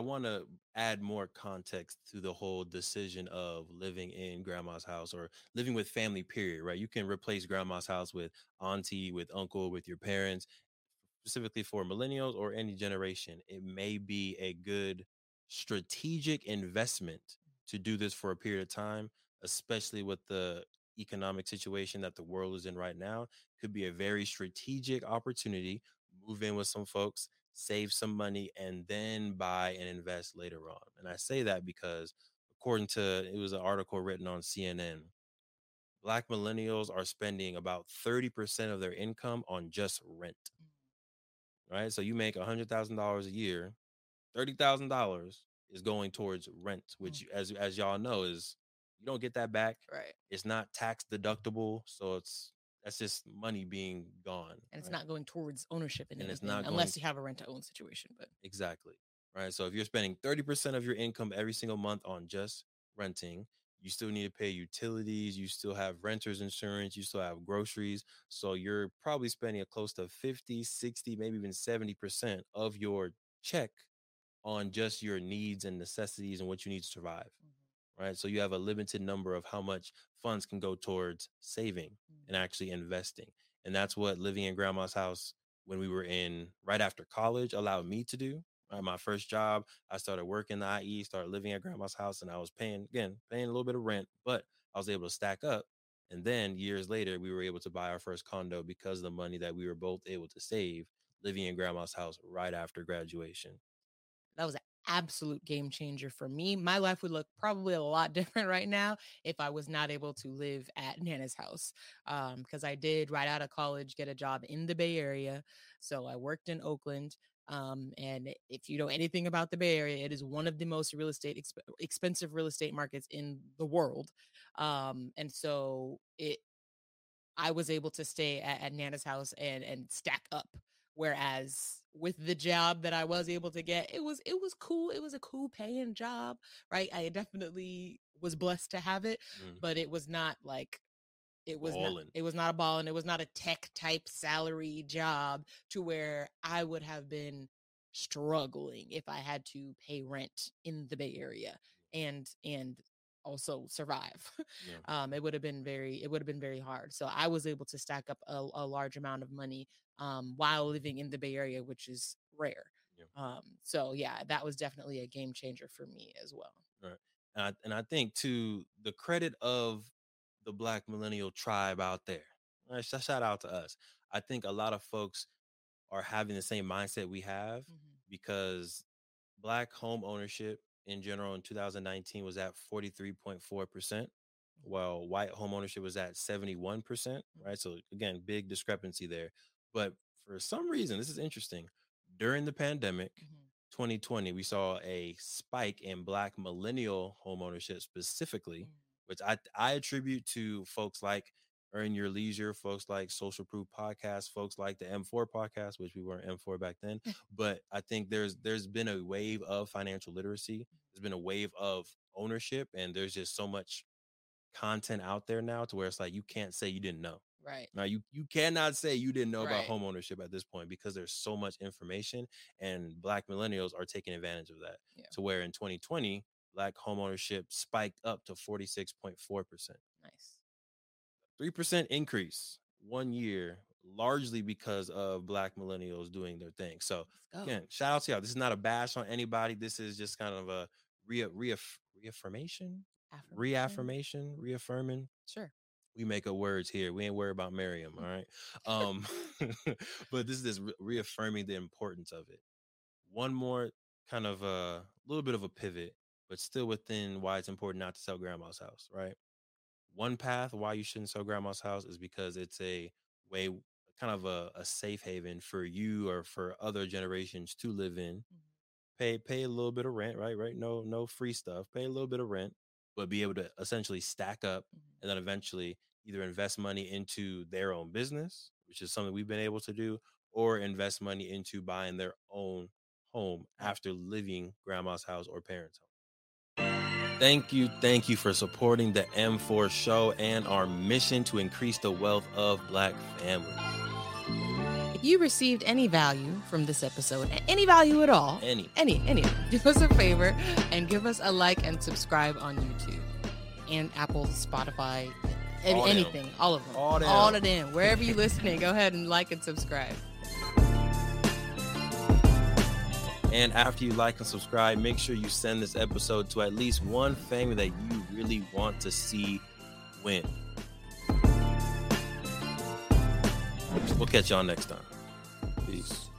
I want to add more context to the whole decision of living in grandma's house or living with family, period, right? You can replace grandma's house with auntie, with uncle, with your parents, specifically for millennials or any generation. It may be a good strategic investment to do this for a period of time, especially with the economic situation that the world is in right now. Could be a very strategic opportunity. Move in with some folks, save some money, and then buy and invest later on. And I say that because according to, it was an article written on CNN, Black millennials are spending about 30% of their income on just rent, right? So you make $100,000 a year, $30,000 is going towards rent, which as y'all know is, you don't get that back. Right. It's not tax deductible. So that's just money being gone. And it's not going towards ownership and it's not unless you have a rent to own situation. But exactly. Right. So if you're spending 30% of your income every single month on just renting, you still need to pay utilities. You still have renter's insurance. You still have groceries. So you're probably spending a close to 50, 60, maybe even 70% of your check on just your needs and necessities and what you need to survive. Right. So you have a limited number of how much funds can go towards saving and actually investing. And that's what living in grandma's house when we were in right after college allowed me to do. My first job, I started working the IE, started living at grandma's house, and I was paying a little bit of rent, but I was able to stack up. And then years later, we were able to buy our first condo because of the money that we were both able to save living in grandma's house right after graduation. That was absolute game changer for me. My life would look probably a lot different right now if I was not able to live at Nana's house. Because I did right out of college get a job in the Bay Area. So I worked in Oakland. And if you know anything about the Bay Area, it is one of the most real estate expensive real estate markets in the world. And so I was able to stay at Nana's house and stack up. Whereas with the job that I was able to get, it was cool. It was a cool paying job, right? I definitely was blessed to have it, but it was not like, it was not a ball, and it was not a tech type salary job to where I would have been struggling if I had to pay rent in the Bay Area and also survive. Yeah. It would have been very hard. So I was able to stack up a large amount of money while living in the Bay Area, which is rare. Yeah. So yeah, that was definitely a game changer for me as well. All right. And I think to the credit of the Black millennial tribe out there, shout out to us. I think a lot of folks are having the same mindset we have because Black home ownership in general in 2019 was at 43.4%, while white home ownership was at 71%, right? So again, big discrepancy there. But for some reason, this is interesting. During the pandemic, 2020, we saw a spike in Black millennial home ownership specifically, which I attribute to folks like Earn Your Leisure, folks like Social Proof podcast, folks like the M4 podcast, which we weren't M4 back then. But I think there's been a wave of financial literacy. There's been a wave of ownership, and there's just so much content out there now to where it's like, you can't say you didn't know. Right. Now you cannot say you didn't know about home ownership at this point because there's so much information, and Black millennials are taking advantage of that. Yeah. To where in 2020, Black home ownership spiked up to 46.4%. Nice. 3% increase 1 year, largely because of Black millennials doing their thing. So again, shout out to y'all. This is not a bash on anybody. This is just kind of a reaffirming. Sure. We make up words here. We ain't worried about Merriam. All right. But this is reaffirming the importance of it. One more kind of a little bit of a pivot, but still within why it's important not to sell grandma's house. Right. One path why you shouldn't sell grandma's house is because it's a way, kind of a safe haven for you or for other generations to live in. Pay a little bit of rent, right? No free stuff. Pay a little bit of rent, but be able to essentially stack up and then eventually either invest money into their own business, which is something we've been able to do, or invest money into buying their own home after leaving grandma's house or parents' home. Thank you for supporting the M4 show and our mission to increase the wealth of Black families. If you received any value from this episode, any value at all, any, do us a favor and give us a like and subscribe on YouTube and Apple, Spotify, anything, all of them, all of them. Wherever you're listening, go ahead and like and subscribe. And after you like and subscribe, make sure you send this episode to at least one family that you really want to see win. We'll catch y'all next time. Peace.